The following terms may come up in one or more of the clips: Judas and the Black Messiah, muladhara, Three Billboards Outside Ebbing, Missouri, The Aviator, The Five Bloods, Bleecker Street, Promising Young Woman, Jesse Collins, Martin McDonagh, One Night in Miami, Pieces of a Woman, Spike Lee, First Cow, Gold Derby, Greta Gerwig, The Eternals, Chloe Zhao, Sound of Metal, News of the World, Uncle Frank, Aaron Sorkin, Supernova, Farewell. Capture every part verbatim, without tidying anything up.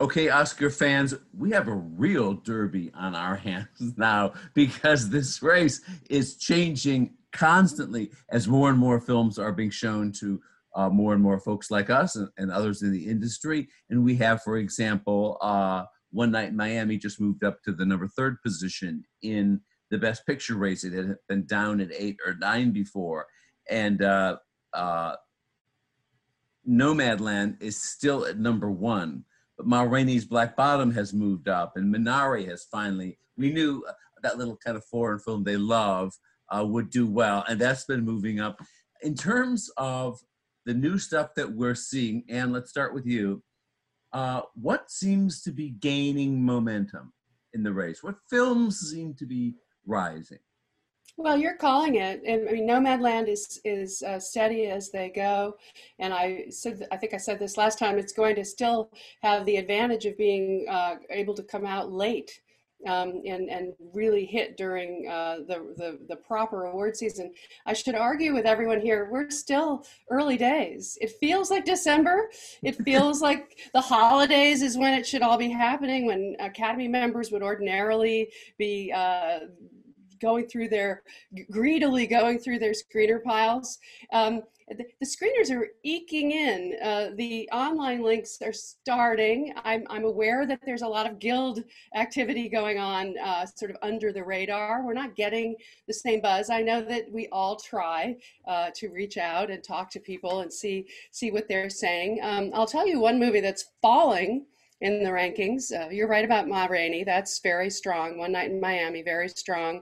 Okay, Oscar fans, we have a real derby on our hands now because this race is changing constantly as more and more films are being shown to uh, more and more folks like us and, and others in the industry. And we have, for example, uh, One Night in Miami just moved up to the number third position in the Best Picture race. It had been down at eight or nine before. And uh, uh, Nomadland is still at number one. But Ma Rainey's Black Bottom has moved up, and Minari has finally, we knew that little kind of foreign film they love uh, would do well, and that's been moving up. In terms of the new stuff that we're seeing, Anne, let's start with you. Uh, what seems to be gaining momentum in the race? What films seem to be rising? Well, you're calling it, and I mean, Nomadland is is uh, steady as they go, and I said, I think I said this last time. It's going to still have the advantage of being uh, able to come out late, um, and and really hit during uh, the the the proper award season. I should argue with everyone here. We're still early days. It feels like December. It feels like the holidays is when it should all be happening. When Academy members would ordinarily be. Uh, going through their, greedily going through their screener piles. Um, the, the screeners are eking in. Uh, the online links are starting. I'm, I'm aware that there's a lot of guild activity going on uh, sort of under the radar. We're not getting the same buzz. I know that we all try uh, to reach out and talk to people and see, see what they're saying. Um, I'll tell you one movie that's falling in the rankings. Uh, you're right about Ma Rainey. That's very strong. One Night in Miami, very strong.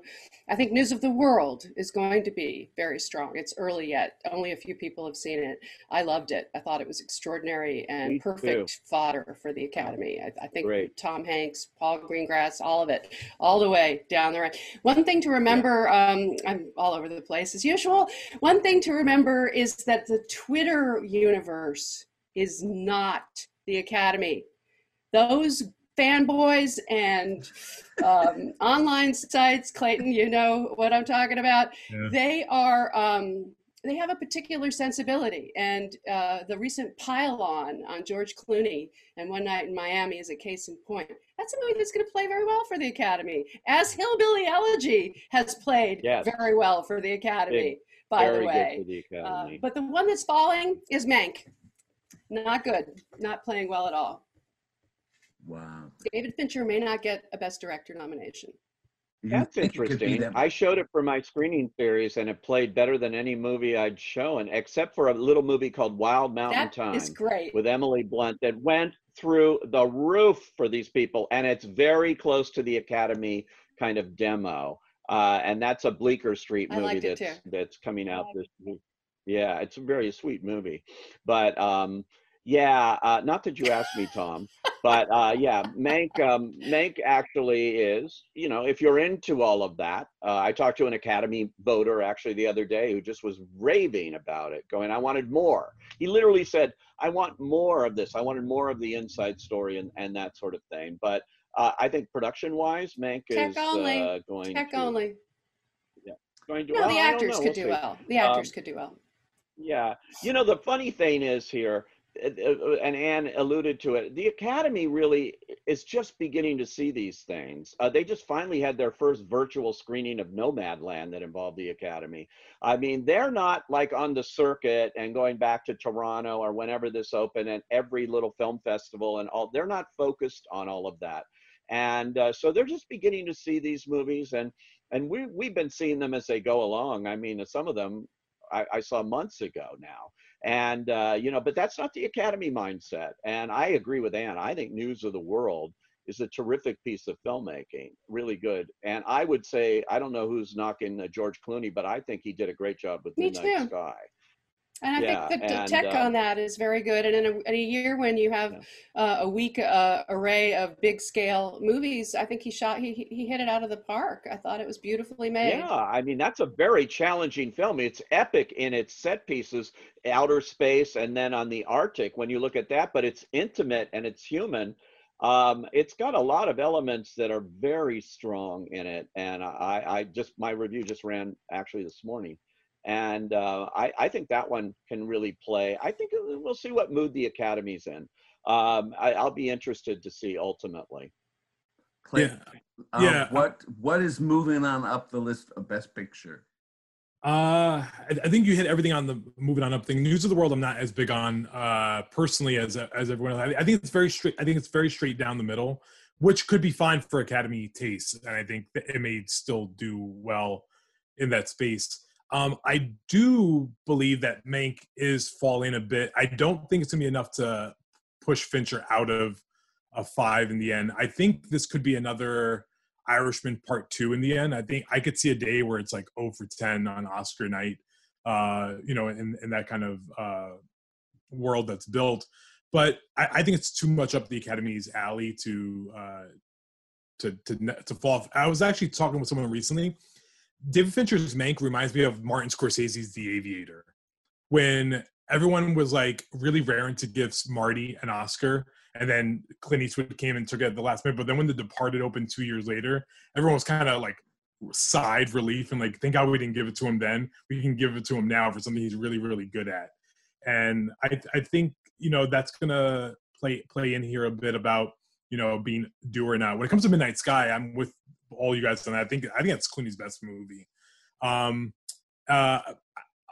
I think News of the World is going to be very strong. It's early yet. Only a few people have seen it. I loved it. I thought it was extraordinary and Me perfect too. fodder for the Academy. I, I think Great. Tom Hanks, Paul Greengrass, all of it, all the way down the road. One thing to remember, um, I'm all over the place as usual. One thing to remember is that the Twitter universe is not the Academy. Those fanboys and um, online sites, Clayton, you know what I'm talking about. Yeah. They are, um, they have a particular sensibility. And uh, the recent pile-on on George Clooney and One Night in Miami is a case in point. That's a movie that's going to play very well for the Academy, as Hillbilly Elegy has played yes. very well for the Academy, Big, by the way. Good for the Academy. Uh, but the one that's falling is Mank. Not good. Not playing well at all. Wow. David Fincher may not get a Best Director nomination. That's interesting. That I showed it for my screening series, and it played better than any movie I'd shown, except for a little movie called Wild Mountain Time. That is great. With Emily Blunt that went through the roof for these people, and it's very close to the Academy kind of demo. Uh, and that's a Bleecker Street movie that's, that's coming out this week. Yeah, it's a very sweet movie. But um, yeah, uh, not that you asked me, Tom. But uh, yeah, Mank, um, Mank actually is, you know, if you're into all of that, uh, I talked to an Academy voter actually the other day who just was raving about it, going, I wanted more. He literally said, I want more of this. I wanted more of the inside story and, and that sort of thing. But uh, I think production-wise, Mank Tech is only. Uh, going Tech to- only. Yeah, going to No, well, the actors could we'll do see. well. The actors um, could do well. Yeah. You know, the funny thing is here, and Anne alluded to it, the Academy really is just beginning to see these things. Uh, they just finally had their first virtual screening of Nomadland that involved the Academy. I mean, they're not like on the circuit and going back to Toronto or whenever this opened and every little film festival and all, they're not focused on all of that. And uh, so they're just beginning to see these movies, and, and we, we've been seeing them as they go along. I mean, some of them I, I saw months ago now. And, uh, you know, but that's not the Academy mindset. And I agree with Anne. I think News of the World is a terrific piece of filmmaking, really good. And I would say, I don't know who's knocking George Clooney, but I think he did a great job with Me Midnight too. Sky. And I yeah, think the, the and, tech uh, on that is very good. And in a, in a year when you have yeah. uh, a weak uh, array of big scale movies, I think he shot, he, he hit it out of the park. I thought it was beautifully made. Yeah, I mean, that's a very challenging film. It's epic in its set pieces, outer space, and then on the Arctic when you look at that, but it's intimate and it's human. Um, it's got a lot of elements that are very strong in it. And I, I just, my review just ran actually this morning. And uh, I, I think that one can really play. I think we'll see what mood the Academy's in. Um, I, I'll be interested to see ultimately. Clint, yeah. Um, yeah. What What is moving on up the list of Best Picture? Uh, I, I think you hit everything on the moving on up thing. News of the World I'm not as big on uh, personally as as everyone else. I think it's very straight. I think it's very straight down the middle, which could be fine for Academy tastes. And I think that it may still do well in that space. Um, I do believe that Mank is falling a bit. I don't think it's going to be enough to push Fincher out of a five in the end. I think this could be another Irishman part two in the end. I think I could see a day where it's like oh for ten on Oscar night, uh, you know, in, in that kind of uh, world that's built. But I, I think it's too much up the Academy's alley to, uh, to, to, to fall off. I was actually talking with someone recently. David Fincher's Mank reminds me of Martin Scorsese's The Aviator, when everyone was like really raring to give Marty an Oscar, and then Clint Eastwood came and took it at the last minute. But then when The Departed opened two years later, everyone was kind of like sighed relief and like, thank God we didn't give it to him then. We can give it to him now for something he's really, really good at. And I, I think, you know, that's gonna play play in here a bit about, you know, being due or not. When it comes to Midnight Sky, I'm with all you guys on that. I think I think that's Clooney's best movie. Um, uh,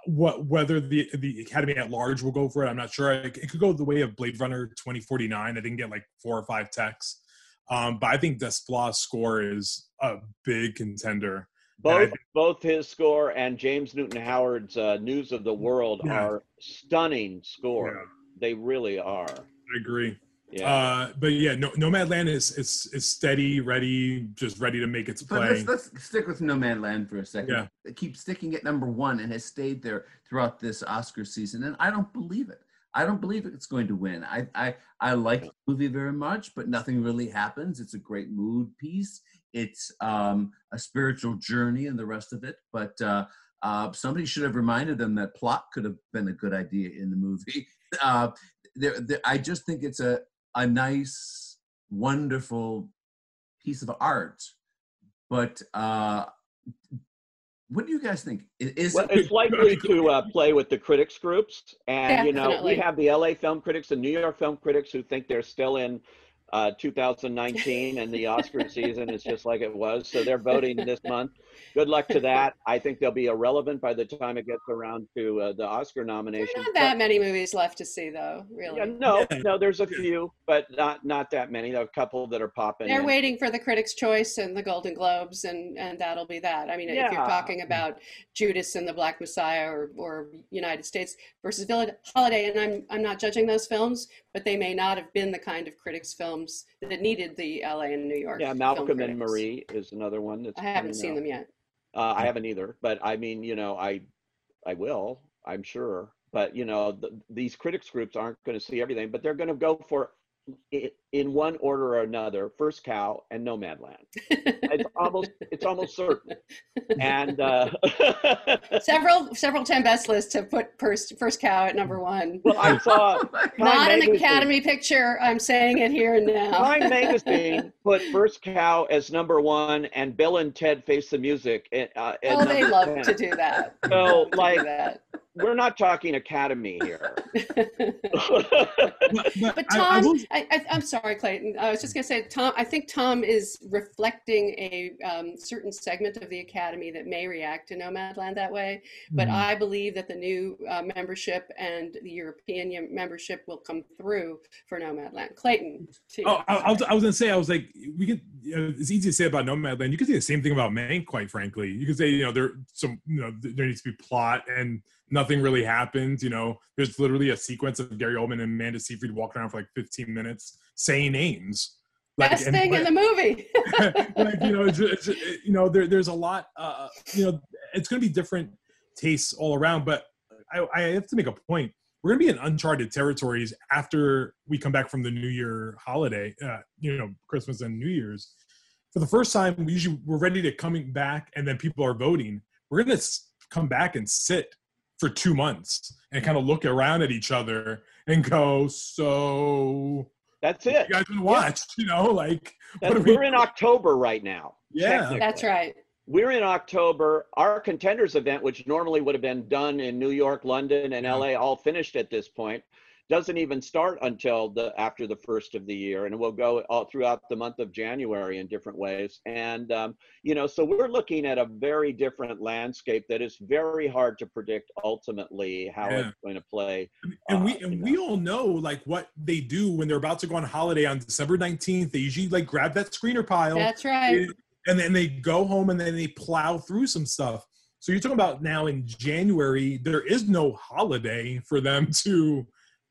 what whether the the Academy at large will go for it, I'm not sure. It, it could go the way of Blade Runner twenty forty-nine. I didn't get like four or five texts, um, but I think Desplat's score is a big contender. Both both his score and James Newton Howard's uh, News of the World yeah. are stunning score. Yeah. They really are. I agree. Yeah. Uh, but yeah, no, Nomadland is, is is steady, ready, just ready to make its play. But let's, let's stick with Nomadland for a second. Yeah. It keeps sticking at number one and has stayed there throughout this Oscar season. And I don't believe it. I don't believe it's going to win. I I, I like the movie very much, but nothing really happens. It's a great mood piece. It's um, a spiritual journey and the rest of it. But uh, uh, somebody should have reminded them that plot could have been a good idea in the movie. Uh, there, there, I just think it's a a nice, wonderful piece of art. But uh, what do you guys think? Is well, it- it's likely to uh, play with the critics groups. And, Definitely. You know, we have the L A film critics and New York film critics who think they're still in uh, two thousand nineteen and the Oscar season is just like it was. So they're voting this month. Good luck to that. I think they'll be irrelevant by the time it gets around to uh, the Oscar nomination. There's not that but, many movies left to see, though, really. Yeah, no, no, there's a few, but not not that many. There are a couple that are popping They're in. Waiting for the Critics' Choice and the Golden Globes, and, and that'll be that. I mean, yeah. If you're talking about Judas and the Black Messiah or, or United States versus Holiday, and I'm I'm not judging those films, but they may not have been the kind of critics' films that needed the L A and New York. Yeah, Malcolm and Marie is another one. That's I haven't seen out. them yet. Uh, I haven't either, but I mean, you know, I, I will, I'm sure, but you know, th- these critics groups aren't going to see everything, but they're going to go for it in one order or another, First Cow and Nomadland. It's almost, it's almost certain. And uh, several, several ten best lists have put First, First Cow at number one. Well, I saw not an Academy picture. I'm saying it here and now. Time magazine put First Cow as number one, and Bill and Ted Face the Music. At, uh, at oh, they love ten. To do that. So, like. That. We're not talking Academy here. But Tom, I, I, I'm sorry, Clayton. I was just going to say, Tom. I think Tom is reflecting a um, certain segment of the Academy that may react to Nomadland that way. But mm-hmm. I believe that the new uh, membership and the European membership will come through for Nomadland. Clayton. Oh, I, I was, I was going to say, I was like, we could. Uh, it's easy to say about Nomadland. You could say the same thing about Mank, quite frankly. You could say, you know, there some, you know, there needs to be plot and. Nothing really happened, you know. There's literally a sequence of Gary Oldman and Amanda Seyfried walking around for like fifteen minutes saying names. Like, Best and, thing like, in the movie. Like, you know, it's, it's, you know, there, there's a lot. Uh, you know, it's going to be different tastes all around. But I, I have to make a point. We're going to be in uncharted territories after we come back from the New Year holiday, uh, you know, Christmas and New Year's. For the first time, we usually, we're ready to coming back and then people are voting. We're going to come back and sit for two months and kind of look around at each other and go, so... That's it. You guys been watched, yeah. you know, like... What we're we in October right now. Yeah. That's right. We're in October. Our Contenders event, which normally would have been done in New York, London, and L A, all finished at this point, doesn't even start until the after the first of the year, and it will go all throughout the month of January in different ways. And um, you know, so we're looking at a very different landscape that is very hard to predict ultimately how yeah. it's going to play. And uh, we and we know. all know like what they do when they're about to go on holiday on December nineteenth. They usually like grab that screener pile. That's right. It, And then they go home and then they plow through some stuff. So you're talking about now in January, there is no holiday for them to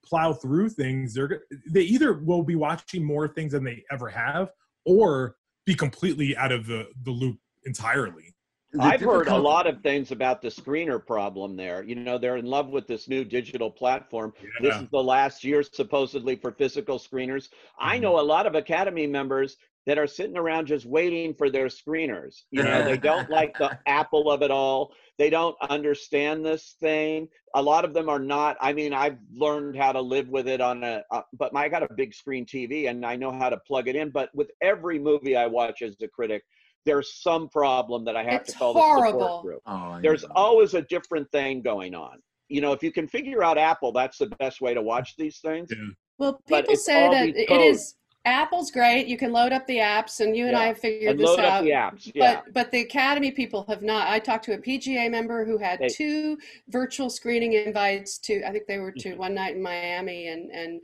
plow through things. They're, they either will be watching more things than they ever have or be completely out of the, the loop entirely. I've heard a lot of things about the screener problem there. You know, they're in love with this new digital platform. Yeah. This is the last year supposedly for physical screeners. Mm-hmm. I know a lot of Academy members that are sitting around just waiting for their screeners. You know, they don't like the apple of it all. They don't understand this thing. A lot of them are not, I mean, I've learned how to live with it on a, uh, but my, I got a big screen T V and I know how to plug it in. But with every movie I watch as the critic, there's some problem that I have it's to call horrible. the support group. Oh, there's know. always a different thing going on. You know, if you can figure out Apple, that's the best way to watch these things. Yeah. Well, people say that it is, Apple's great. You can load up the apps, and you and yeah. I have figured and this load out. Up the apps. Yeah. But but the Academy people have not. I talked to a P G A member who had hey. two virtual screening invites to. I think they were to mm-hmm. One Night in Miami and and,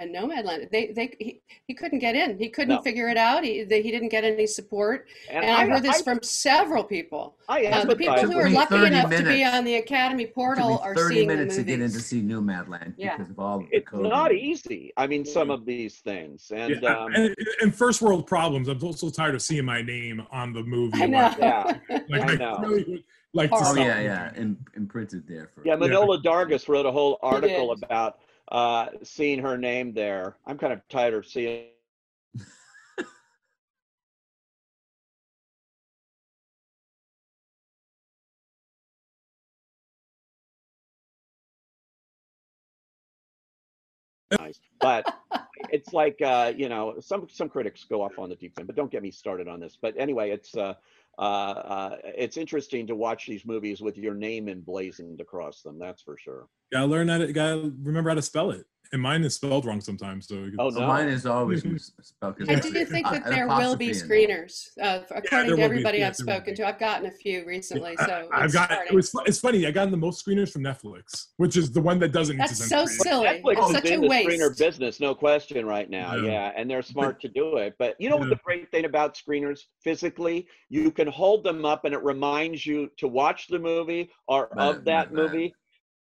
and Nomadland. They they he, he couldn't get in. He couldn't no. figure it out. He they, he didn't get any support. And, and I, I heard this I, from several people. I uh, the people who are lucky enough minutes. to be on the Academy portal are seeing the movies. Thirty minutes to get in to see Nomadland yeah. because of all the code. It's not easy. I mean, some of these things and. Yeah. Um, and, and first world problems. I'm also tired of seeing my name on the movie. I know. Yeah. Like, I know. I really would like oh, to yeah, yeah. In, imprinted there. For, yeah, Manola yeah. Dargis wrote a whole article about uh, seeing her name there. I'm kind of tired of seeing nice, but it's like uh, you know, some some critics go off on the deep end, but don't get me started on this. But anyway, it's uh, uh, uh, it's interesting to watch these movies with your name emblazoned across them. That's for sure. Gotta learn how to, gotta remember how to spell it. And mine is spelled wrong sometimes. So oh, no. mine is always spelled. And do you think that there will be screeners? Uh, according yeah, to everybody be, I've yeah, spoken to, I've gotten a few recently. Yeah, so I've got. It was, it's funny. I've gotten the most screeners from Netflix, which is the one that doesn't. That's so silly. Netflix oh, is such in a the waste. Screener business, no question, right now. Yeah, yeah, and they're smart to do it. But you know yeah. what the great thing about screeners, physically, you can hold them up, and it reminds you to watch the movie or right, of that right, movie. Right.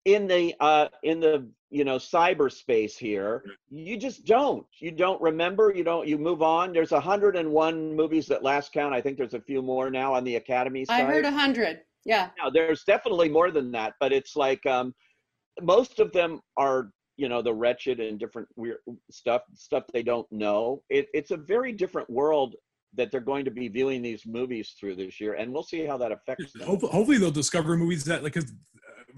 In the uh, in the you know cyberspace here, you just don't. You don't remember. You don't. You move on. There's one hundred and one movies at last count. I think there's a few more now on the Academy side. I heard one hundred. Yeah. No, there's definitely more than that. But it's like um, most of them are you know the wretched and different weird stuff stuff they don't know. It, it's a very different world that they're going to be viewing these movies through this year, and we'll see how that affects them. Hopefully, hopefully they'll discover movies that, like, cause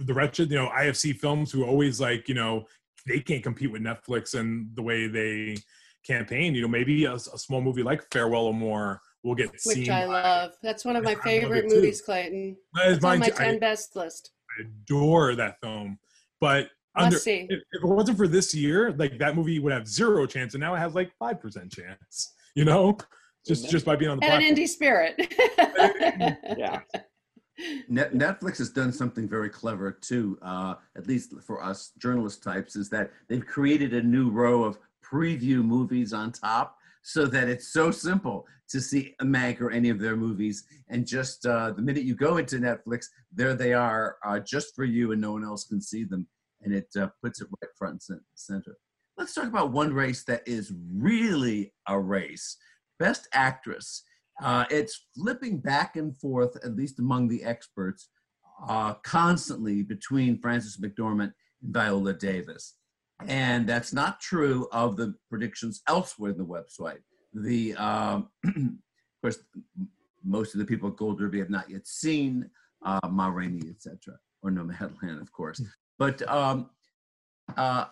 the wretched, you know, I F C Films, who always, like, you know, they can't compete with Netflix and the way they campaign. You know, maybe a, a small movie like Farewell or more will get Which seen. Which I love. That's one of my I favorite movies, too. Clayton. It's on my ten I, best list. I adore that film. But under, Let's see. If, if it wasn't for this year, like, that movie would have zero chance, and now it has, like, five percent chance, you know? Just just by being on the platform. And an indie spirit. yeah. Net- Netflix has done something very clever too, uh, at least for us journalist types, is that they've created a new row of preview movies on top so that it's so simple to see a Mank or any of their movies. And just uh, the minute you go into Netflix, there they are uh, just for you and no one else can see them. And it uh, puts it right front and center. Let's talk about one race that is really a race. Best Actress. Uh, it's flipping back and forth, at least among the experts, uh, constantly between Frances McDormand and Viola Davis. And that's not true of the predictions elsewhere in the website. The, um, of course, most of the people at Gold Derby have not yet seen uh, Ma Rainey, et cetera, or Nomadland, of course. But um, uh,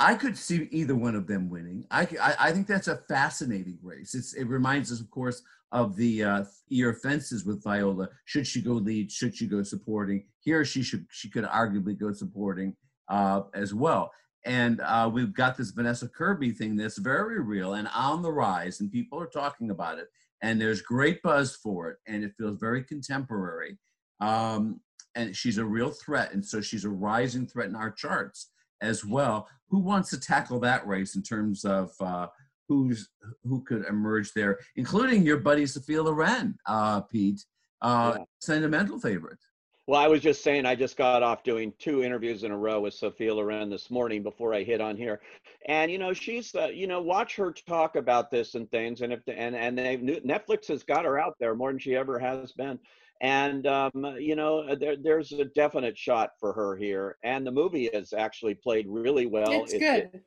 I could see either one of them winning. I, I, I think that's a fascinating race. It's, it reminds us, of course, of the uh, year of fences with Viola. Should she go lead? Should she go supporting? Here she should. She could arguably go supporting uh, as well. And uh, we've got this Vanessa Kirby thing that's very real and on the rise, and people are talking about it. And there's great buzz for it, and it feels very contemporary. Um, and she's a real threat, and so she's a rising threat in our charts as well. Who wants to tackle that race in terms of uh, who's who could emerge there, including your buddy Sophia Loren, uh, Pete, uh, yeah. Sentimental favorite. Well, I was just saying, I just got off doing two interviews in a row with Sophia Loren this morning before I hit on here. And, you know, she's, uh, you know, watch her talk about this and things. And if the, and, and they've, Netflix has got her out there more than she ever has been. And, um, you know, there, there's a definite shot for her here. And the movie has actually played really well. It's it, good. It,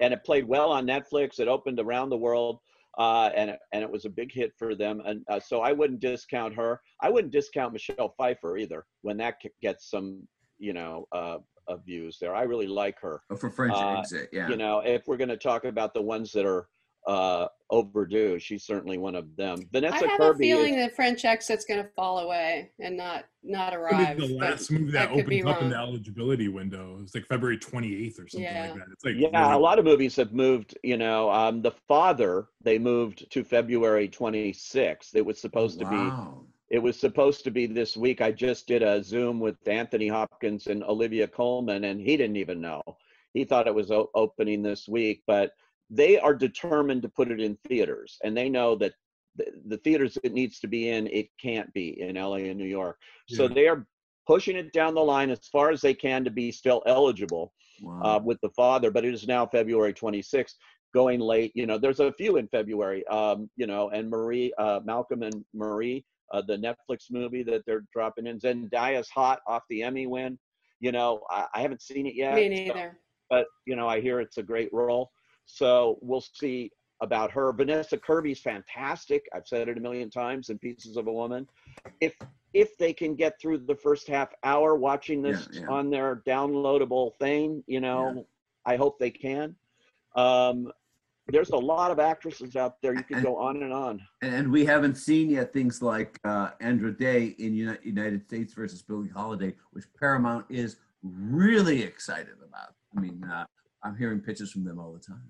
and it played well on Netflix. It opened around the world. Uh, and, and it was a big hit for them. And uh, so I wouldn't discount her. I wouldn't discount Michelle Pfeiffer either when that gets some, you know, uh, uh, views there. I really like her. Oh, for French uh, exit, yeah. You know, if we're going to talk about the ones that are uh, overdue, she's certainly one of them. Vanessa I have Kirby a feeling is, that French exit's going to fall away and not, not arrive. The last movie that, that opens up wrong. in the eligibility window. It's like February twenty-eighth or something yeah. like that. It's like, yeah, really, a lot of movies have moved, you know, um, The Father, they moved to February twenty-sixth. It was supposed wow. to be, it was supposed to be this week. I just did a Zoom with Anthony Hopkins and Olivia Colman, and he didn't even know. He thought it was o- opening this week, but they are determined to put it in theaters, and they know that the, the theaters it needs to be in, it can't be in L A and New York. Yeah. So they are pushing it down the line as far as they can to be still eligible wow. uh, with The Father, but it is now February twenty-sixth, going late. You know, there's a few in February, um, you know, and Marie, uh, Malcolm and Marie, uh, the Netflix movie that they're dropping in. Zendaya's hot off the Emmy win. You know, I, I haven't seen it yet. Me neither. So, but, you know, I hear it's a great role. So we'll see about her. Vanessa Kirby's fantastic. I've said it a million times in Pieces of a Woman. If if they can get through the first half hour watching this yeah, yeah. on their downloadable thing, you know, yeah. I hope they can. Um, there's a lot of actresses out there. You can and, go on and on. And we haven't seen yet things like uh, Andra Day in Uni- United States versus Billie Holiday, which Paramount is really excited about. I mean, uh, I'm hearing pitches from them all the time.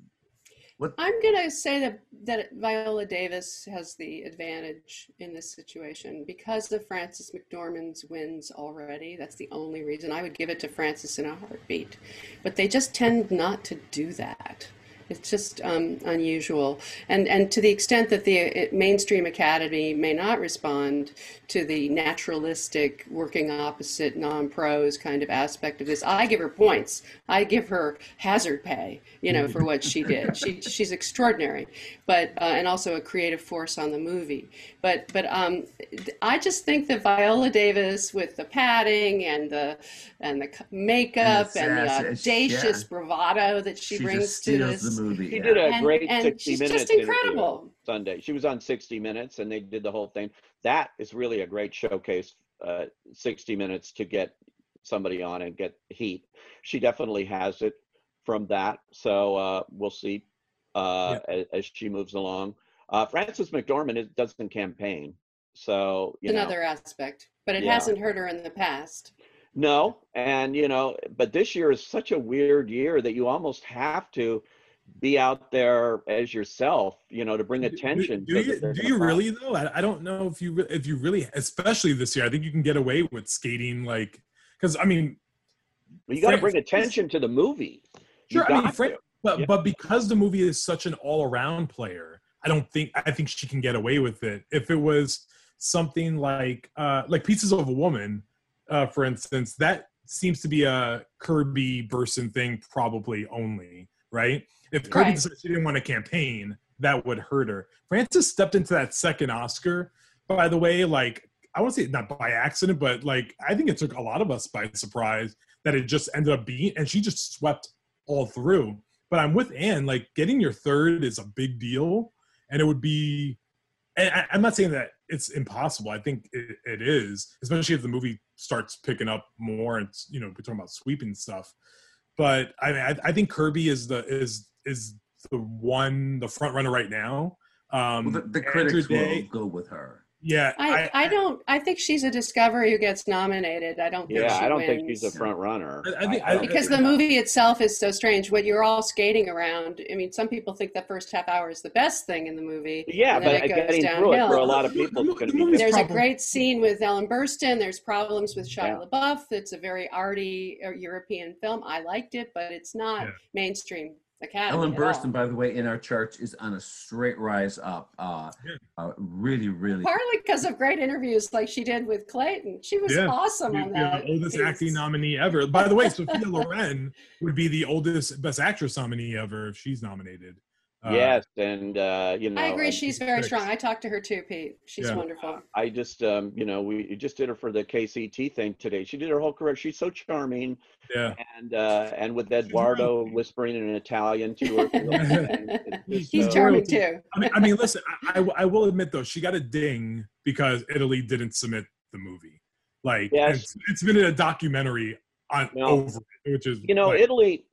What? I'm going to say that, that Viola Davis has the advantage in this situation because of Frances McDormand's wins already. That's the only reason I would give it to Frances in a heartbeat. But they just tend not to do that. It's just um, unusual. And and to the extent that the mainstream academy may not respond to the naturalistic, working opposite, non-prose kind of aspect of this, I give her points. I give her hazard pay, you know, for what she did. She She's extraordinary, but uh, and also a creative force on the movie. But, but um, I just think that Viola Davis, with the padding and the and the makeup and, and the audacious yeah. bravado that she, she brings to this, movie. She yeah. did a and, great and sixty minutes just incredible. Sunday. She was on sixty minutes and they did the whole thing. That is really a great showcase, uh, sixty minutes to get somebody on and get heat. She definitely has it from that. So uh, we'll see uh, yeah. as, as she moves along. Uh, Frances McDormand is, doesn't campaign. So, you know, another aspect, but it yeah. hasn't hurt her in the past. No. And, you know, but this year is such a weird year that you almost have to be out there as yourself, you know, to bring attention. Do, do you, do you really though? I, I don't know if you re- if you really, especially this year, I think you can get away with skating, like, because I mean, well, you got to bring attention to the movie. Sure, you I mean, Fran- but yeah. but because the movie is such an all-around player, I don't think I think she can get away with it. If it was something like uh, like Pieces of a Woman, uh, for instance, that seems to be a Kirby Burson thing, probably only. Right? If Kirby right. decided she didn't want to campaign, that would hurt her. Frances stepped into that second Oscar, by the way, like I want to say not by accident, but like, I think it took a lot of us by surprise that it just ended up being, and she just swept all through. But I'm with Anne, like getting your third is a big deal. And it would be, and I, I'm not saying that it's impossible. I think it, it is, especially if the movie starts picking up more and, you know, we're talking about sweeping stuff. But I mean, I, I think Kirby is the, is, is the one, the front runner right now. Um, well, the, the critics will go with her. Yeah, I, I, I don't. I think she's a discovery who gets nominated. I don't. Think yeah, she I don't wins. think she's a front runner. I, I think, I, because I, the movie itself is so strange. What you're all skating around. I mean, some people think the first half hour is the best thing in the movie. Yeah, and then but it goes getting downhill. Through it for a lot of people. The, the, the there's problem. a great scene with Ellen Burstyn. There's problems with Shia yeah. LaBeouf. It's a very arty uh, European film. I liked it, but it's not yeah. mainstream. Academy Ellen Burstyn, by the way, in our church is on a straight rise up. Uh, yeah. uh, really, really. Partly because of great interviews like she did with Clayton. She was yeah. awesome yeah, on that. The oldest piece. Acting nominee ever. By the way, Sophia Loren would be the oldest Best Actress nominee ever if she's nominated. Uh, yes, and uh, you know. I agree. She's very strong. I talked to her too, Pete. She's yeah. wonderful. I just, um, you know, we just did her for the K C T thing today. She did her whole career. She's so charming. Yeah. And uh, and with Eduardo whispering in Italian to her. and, and He's so, charming too. I mean, I mean, listen. I, I I will admit though, she got a ding because Italy didn't submit the movie. Like yes. it's, it's been in a documentary on no. over it, which is you know like, Italy.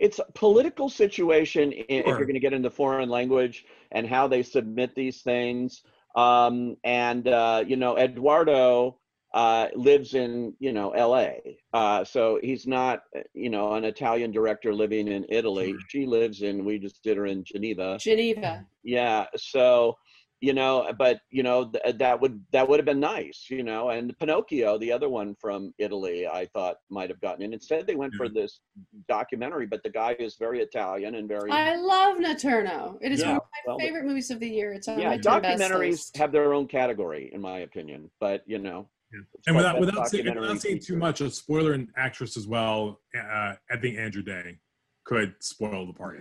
It's a political situation in, sure. if you're going to get into foreign language and how they submit these things. Um, and, uh, you know, Eduardo uh, lives in, you know, L A. Uh, so he's not, you know, an Italian director living in Italy. Sure. She lives in, we just did her in Geneva. Geneva. Yeah. So, you know, but, you know, th- that would that would have been nice, you know. And Pinocchio, the other one from Italy, I thought might have gotten in. Instead, they went for this documentary, but the guy is very Italian and very... I love Notturno. It is yeah, one of my well, favorite movies of the year. It's on yeah, my documentaries have their own category, in my opinion. But, you know... Yeah. And without without saying, without saying too much, a spoiler and actress as well, uh, I think Andrew Day could spoil the party.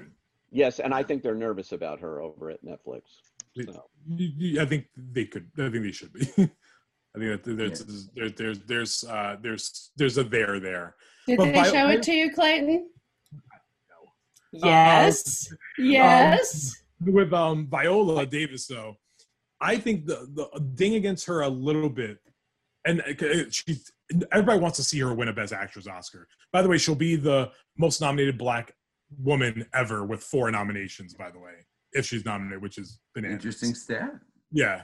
Yes, and I think they're nervous about her over at Netflix. So. I think they could. I think they should be. I think that there's yeah. there's there's uh, there's there's a there there. Did but they by, show it to you, Clayton? No. Yes. Um, yes. Um, with um, Viola Davis, though, I think the the ding against her a little bit, and she everybody wants to see her win a Best Actress Oscar. By the way, she'll be the most nominated Black woman ever with four nominations. By the way. If she's nominated, which is bananas. Interesting stat. Yeah.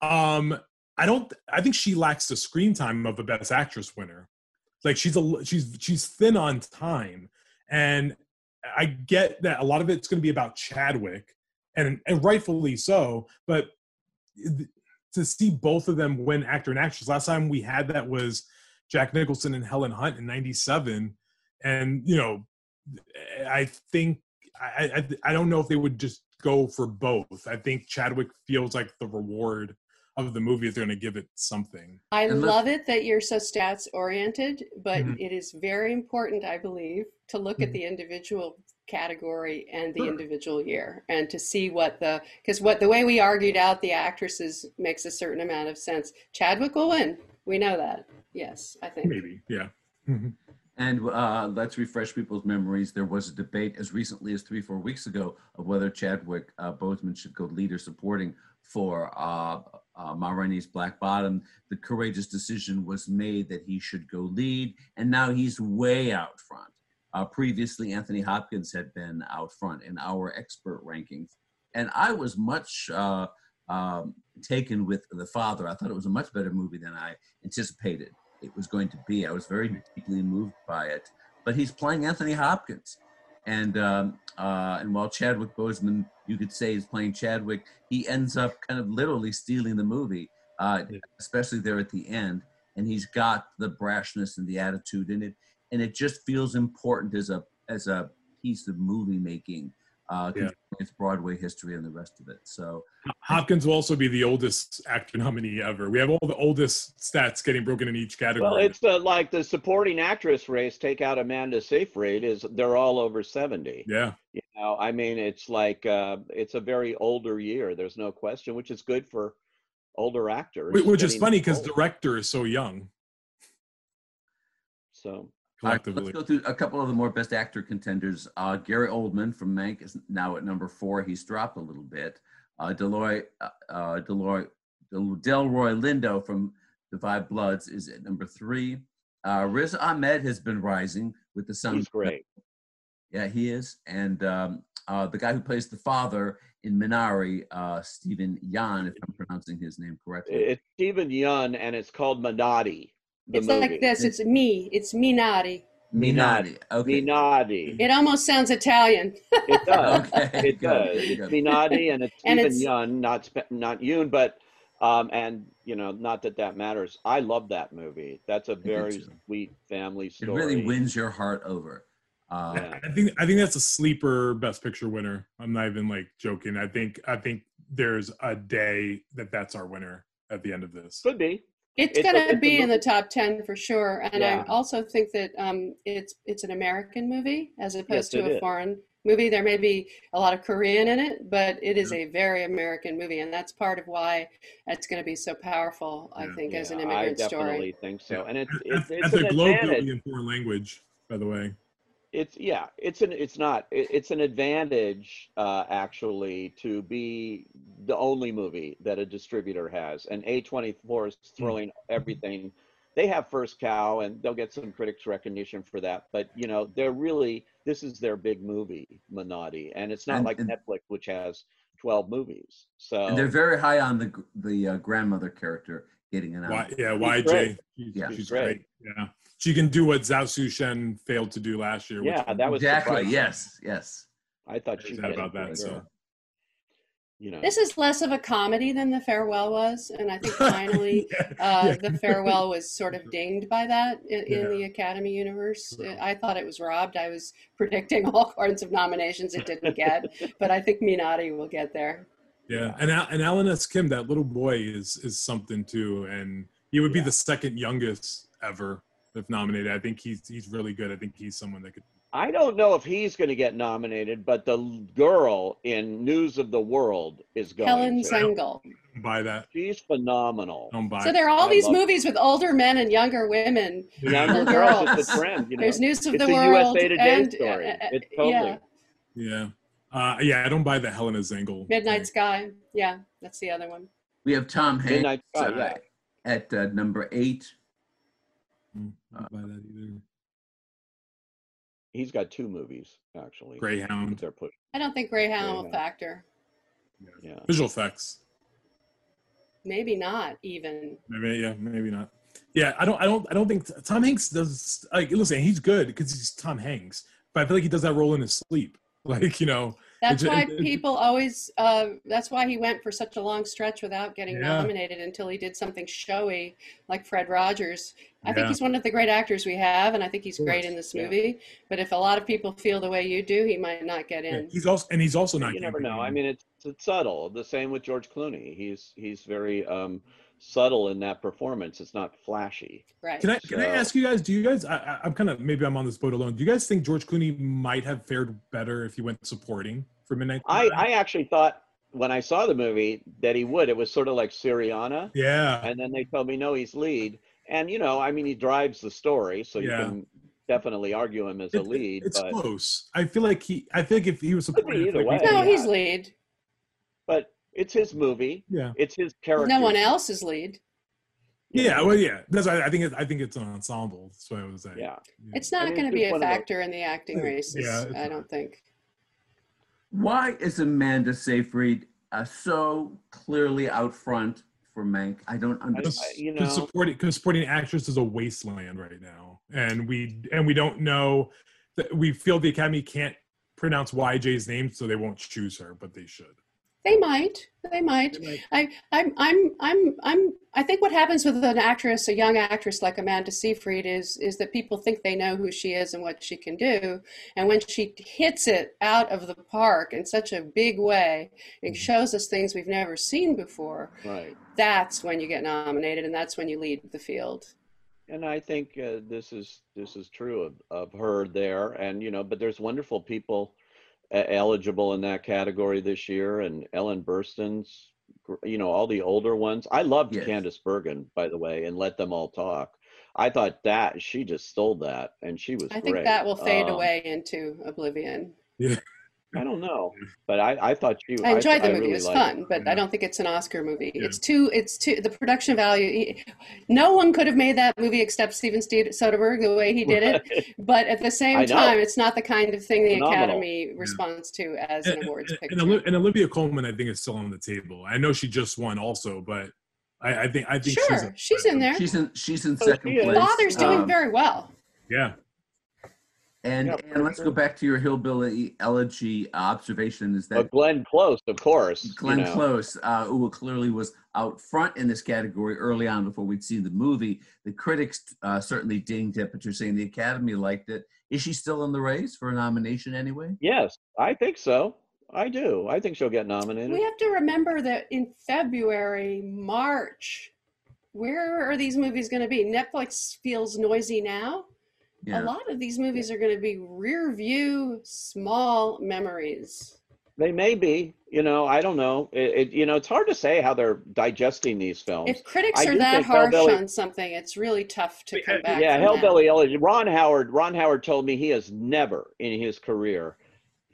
Um, I don't, I think she lacks the screen time of a Best Actress winner. Like she's, a, she's, she's thin on time. And I get that a lot of it's going to be about Chadwick and, and rightfully so, but to see both of them win actor and actress, last time we had that was Jack Nicholson and Helen Hunt in ninety-seven. And, you know, I think, I, I, I don't know if they would just go for both. I think Chadwick feels like the reward of the movie if they're going to give it something. I love it that you're so stats oriented, but mm-hmm. it is very important, I believe, to look mm-hmm. at the individual category and the sure. individual year and to see what the, because what the way we argued out the actresses makes a certain amount of sense. Chadwick will win. We know that. Yes, I think. Maybe, yeah. Mm-hmm. And uh, let's refresh people's memories. There was a debate as recently as three, four weeks ago of whether Chadwick uh, Boseman should go lead or supporting for uh, uh, Ma Rainey's Black Bottom. The courageous decision was made that he should go lead, and now he's way out front. Uh, previously, Anthony Hopkins had been out front in our expert rankings. And I was much uh, um, taken with The Father. I thought it was a much better movie than I anticipated it was going to be. I was very deeply moved by it, but he's playing Anthony Hopkins. And um, uh, and while Chadwick Boseman, you could say, is playing Chadwick, he ends up kind of literally stealing the movie, uh, especially there at the end. And he's got the brashness and the attitude in it. And it just feels important as a as a piece of movie making, uh, yeah. its Broadway history and the rest of it. So Hopkins will also be the oldest actor nominee ever. We have all the oldest stats getting broken in each category. Well, it's uh, like the supporting actress race. Take out Amanda Seyfried. Is they're all over seventy. Yeah. You know, I mean, it's like uh, it's a very older year. There's no question, which is good for older actors. Which is funny because the director is so young. So collectively. Right, let's go through a couple of the more best actor contenders. Uh, Gary Oldman from Mank is now at number four. He's dropped a little bit. Uh, Deloy, uh, uh, Deloy, Del- Delroy Lindo from The Five Bloods is at number three. Uh, Riz Ahmed has been rising with the Sound. He's great. Yeah, he is. And um, uh, the guy who plays the father in Minari, uh, Steven Yeun, if I'm pronouncing his name correctly. It's Steven Yeun, and it's called Minari. It's movie. Like this. It's me. It's Minari. Minari. Okay. Minari. It almost sounds Italian. It does. Okay. It does. It does. It's Minari, and it's Steven Yeun, not spe- not Yeun, but. Um, and, you know, not that that matters. I love that movie. That's a very sweet family story. It really wins your heart over. Uh, yeah. I think I think that's a sleeper Best Picture winner. I'm not even, like, joking. I think I think there's a day that that's our winner at the end of this. Could be. It's, it's going to be in the top ten for sure. And yeah. I also think that um, it's it's an American movie as opposed yes, to a is. foreign movie. There may be a lot of Korean in it, but it is a very American movie, and that's part of why it's going to be so powerful, I yeah. think, yeah, as an immigrant story. I definitely story. think so. And it's, it's, it's an advantage. At the Globe, it'll be in foreign language, by the way. It's, yeah, it's an, it's not, it's an advantage, uh, actually, to be the only movie that a distributor has. And A twenty-four is throwing everything. They have First Cow, and they'll get some critics recognition for that. But, you know, they're really, this is their big movie, Minari. And it's not and, like and, Netflix, which has twelve movies. So and they're very high on the the uh, grandmother character getting an out. Yeah, Y J. She's, yeah. she's great. great. Yeah. She can do what Zhao Sushen failed to do last year. Yeah, which that was exactly. Surprising. Yes, yes. I thought she said about that. So, you know, this is less of a comedy than The Farewell was, and I think finally, yeah, uh, yeah. The Farewell was sort of dinged by that in, yeah. in the Academy universe. Yeah. I thought it was robbed. I was predicting all kinds of nominations it didn't get, but I think Minari will get there. Yeah, and and Alan S. Kim, that little boy is is something too, and he would be yeah. the second youngest ever. If nominated, I think he's he's really good. I think he's someone that could. I don't know if he's going to get nominated, but the girl in News of the World is going. Helen to. Zengel. Buy that. She's phenomenal. Don't buy. So there are all I these movies it. with older men and younger women. Younger yeah. girls. It's a trend. You know? There's News of it's the World. It's a U S A Today and, story. Uh, uh, it's totally. Yeah. Yeah. Uh, yeah. I don't buy the Helena Zengel. Midnight thing. Sky. Yeah, that's the other one. We have Tom Hanks Sky, uh, yeah. at uh, number eight. Uh, he's got two movies actually. Greyhound. They're pushing. I don't think Greyhound, Greyhound. will factor. Yeah. Yeah. Visual effects. Maybe not even. Maybe yeah, maybe not. Yeah, I don't, I don't, I don't think Tom Hanks does. Like, listen, he's good because he's Tom Hanks, but I feel like he does that role in his sleep. Like, you know. That's why it, it, people always. Uh, that's why he went for such a long stretch without getting yeah. nominated until he did something showy, like Fred Rogers. I yeah. think he's one of the great actors we have, and I think he's great in this movie. Yeah. But if a lot of people feel the way you do, he might not get in. Yeah. He's also, and he's also not. You never know. I mean, it's, it's subtle. The same with George Clooney. He's he's very um, subtle in that performance. It's not flashy. Right. Can I so, can I ask you guys? Do you guys? I, I, I'm kind of maybe I'm on this boat alone. Do you guys think George Clooney might have fared better if he went supporting for Midnight? I I actually thought. When I saw the movie, that he would. It was sort of like Syriana. Yeah. And then they told me, no, he's lead. And, you know, I mean, he drives the story, so yeah. you can definitely argue him as it, a lead. It's but close. I feel like he, I think if he was supporting. Either way. No, he's lead. But it's his movie. Yeah. It's his character. No one else is lead. Yeah, well, yeah. That's I think it's, I think it's an ensemble. That's what I was saying. Yeah. yeah. It's not I mean, going to be a factor in the acting races, yeah, I don't think. Why is Amanda Seyfried uh, so clearly out front for Mank? I don't understand. I, you know, because supporting, supporting actress is a wasteland right now, and we and we don't know. That we feel the Academy can't pronounce Y J's name, so they won't choose her, but they should. They might. They might. They might. I, I'm. I'm. I'm. I'm. I think what happens with an actress, a young actress like Amanda Seyfried, is is that people think they know who she is and what she can do, and when she hits it out of the park in such a big way, it shows us things we've never seen before. Right. That's when you get nominated, and that's when you lead the field. And I think uh, this is this is true of, of her there, and you know, but there's wonderful people eligible in that category this year, and Ellen Burstyn's you know, all the older ones. I loved yes. Candace Bergen, by the way, and Let Them All Talk. I thought that she just stole that, and she was I great. I think that will fade um, away into oblivion. Yeah. I don't know, but I, I thought she. I enjoyed I, the movie; I really it was fun, it. but yeah. I don't think it's an Oscar movie. Yeah. It's too. It's too. The production value. No one could have made that movie except Steven Soderbergh the way he did it. But at the same time, it's not the kind of thing the Phenomenal. Academy responds yeah. to as an awards and, picture. And, and Olivia Colman, I think, is still on the table. I know she just won, also, but I, I think I think sure, she's, a, she's in there. She's in. She's in so second she place. The Father's um, doing very well. Yeah. And, yeah, and let's sure. go back to your Hillbilly Elegy observation. Is that well, Glenn Close, of course. Glenn you know. Close, uh, who clearly was out front in this category early on before we'd seen the movie. The critics uh, certainly dinged it, but you're saying the Academy liked it. Is she still in the race for a nomination anyway? Yes, I think so. I do. I think she'll get nominated. We have to remember that in February, March, where are these movies going to be? Netflix feels noisy now. Yeah. A lot of these movies are going to be rear view, small memories. They may be, you know, I don't know. It, it, you know, it's hard to say how they're digesting these films. If critics I are that harsh Hellbilly, on something, it's really tough to come back. Yeah, Hellbilly Elegy. Ron Howard, Ron Howard told me he has never in his career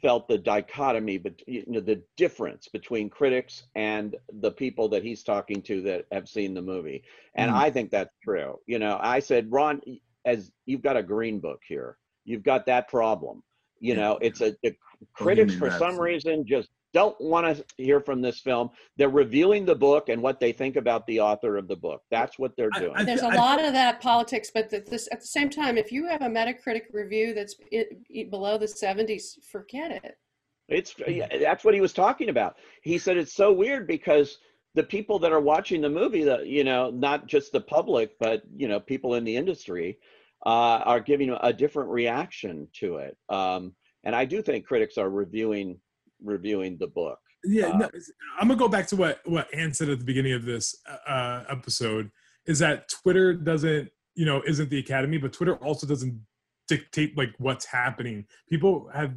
felt the dichotomy, but you know, the difference between critics and the people that he's talking to that have seen the movie. And mm. I think that's true. You know, I said, Ron, as you've got a green book here, you've got that problem. You yeah. know, it's a the critics for some reason just don't want to hear from this film. They're reviewing the book and what they think about the author of the book. That's what they're doing. I, I, There's a I, lot of that politics, but the, this, at the same time, if you have a Metacritic review that's it, below the seventies, forget it. It's that's what he was talking about. He said it's so weird because the people that are watching the movie, that you know, not just the public, but you know, people in the industry, uh, are giving a different reaction to it. Um, and I do think critics are reviewing reviewing the book. Yeah, uh, no, I'm gonna go back to what what Ann said at the beginning of this uh, episode. Is that Twitter doesn't, you know, isn't the Academy, but Twitter also doesn't dictate like what's happening. People have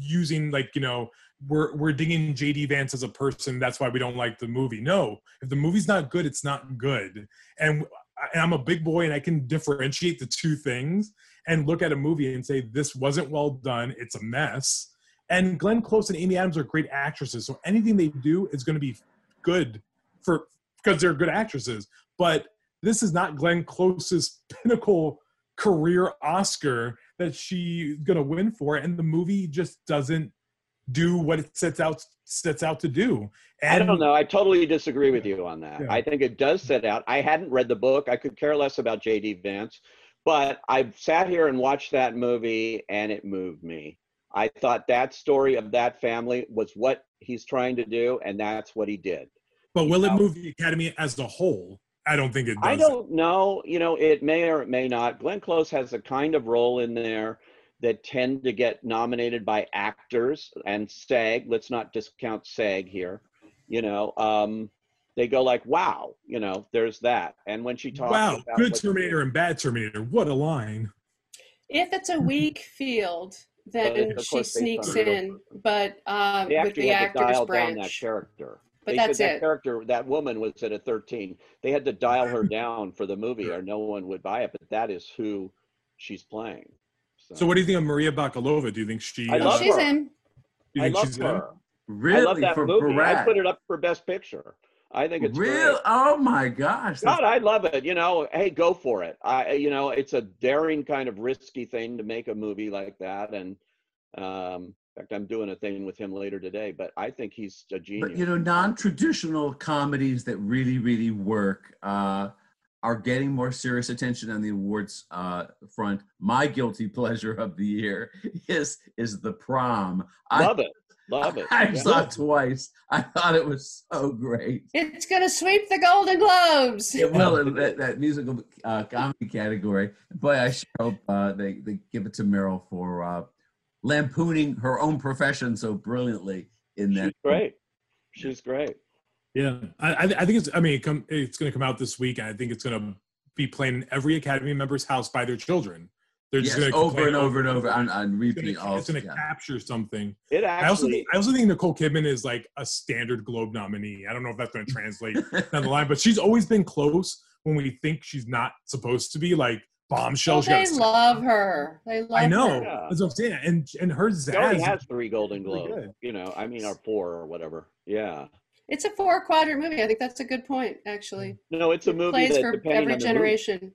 using like you know. We're we're digging J D Vance as a person. That's why we don't like the movie. No, if the movie's not good, it's not good. And, I, and I'm a big boy, and I can differentiate the two things and look at a movie and say this wasn't well done. It's a mess. And Glenn Close and Amy Adams are great actresses, so anything they do is going to be good for because they're good actresses. But this is not Glenn Close's pinnacle career Oscar that she's going to win for, and the movie just doesn't do what it sets out sets out to do. And I don't know. I totally disagree with you on that. Yeah. I think it does set out. I hadn't read the book. I could care less about J D Vance, but I sat here and watched that movie and it moved me. I thought that story of that family was what he's trying to do, and that's what he did. But will you it know? move the Academy as a whole? I don't think it does. I don't know. You know, it may or it may not. Glenn Close has a kind of role in there that tend to get nominated by actors and SAG. Let's not discount SAG here. You know, um, they go like, wow, you know, there's that. And when she talks wow, about- wow, good Terminator and bad Terminator, what a line. If it's a weak field, then so she sneaks in, but uh, with the actor's branch. That character. But they that's said that it. Character, that woman was at a thirteen. They had to dial her down for the movie or no one would buy it, but that is who she's playing. So. so what do you think of Maria Bakalova? Do you think she? I love uh, she's in. Do you think I love she's her. In? Really? I love that for movie. Barack. I put it up for Best Picture. I think it's real. Great. Oh my gosh! God, I love it. You know, hey, go for it. I, you know, it's a daring kind of risky thing to make a movie like that. And um, in fact, I'm doing a thing with him later today. But I think he's a genius. But you know, non-traditional comedies that really, really work. Uh, are getting more serious attention on the awards uh, front. My guilty pleasure of the year is is The Prom. Love I, it, love it. I, I yeah. saw it twice. I thought it was so great. It's gonna sweep the Golden Globes. It will in that, that musical uh, comedy category. Boy, I sure hope uh, they, they give it to Meryl for uh, lampooning her own profession so brilliantly in that. She's great, she's great. Yeah, I, I think it's, I mean, it come, it's going to come out this week, and I think it's going to be playing in every Academy member's house by their children. They're yes, just over and, over and over and over and repeat. It's going to yeah. capture something. It actually, I also, think, I also think Nicole Kidman is like a standard Globe nominee. I don't know if that's going to translate down the line, but she's always been close when we think she's not supposed to be. Like Bombshell. Oh, they she love her. They love her. I know. Her. Yeah. That's what I'm saying. And and her Zazz. She already has three Golden Globes. You know, I mean, or four or whatever. Yeah. It's a four-quadrant movie. I think that's a good point, actually. No, it's a movie plays that, for depending every on generation. Mood,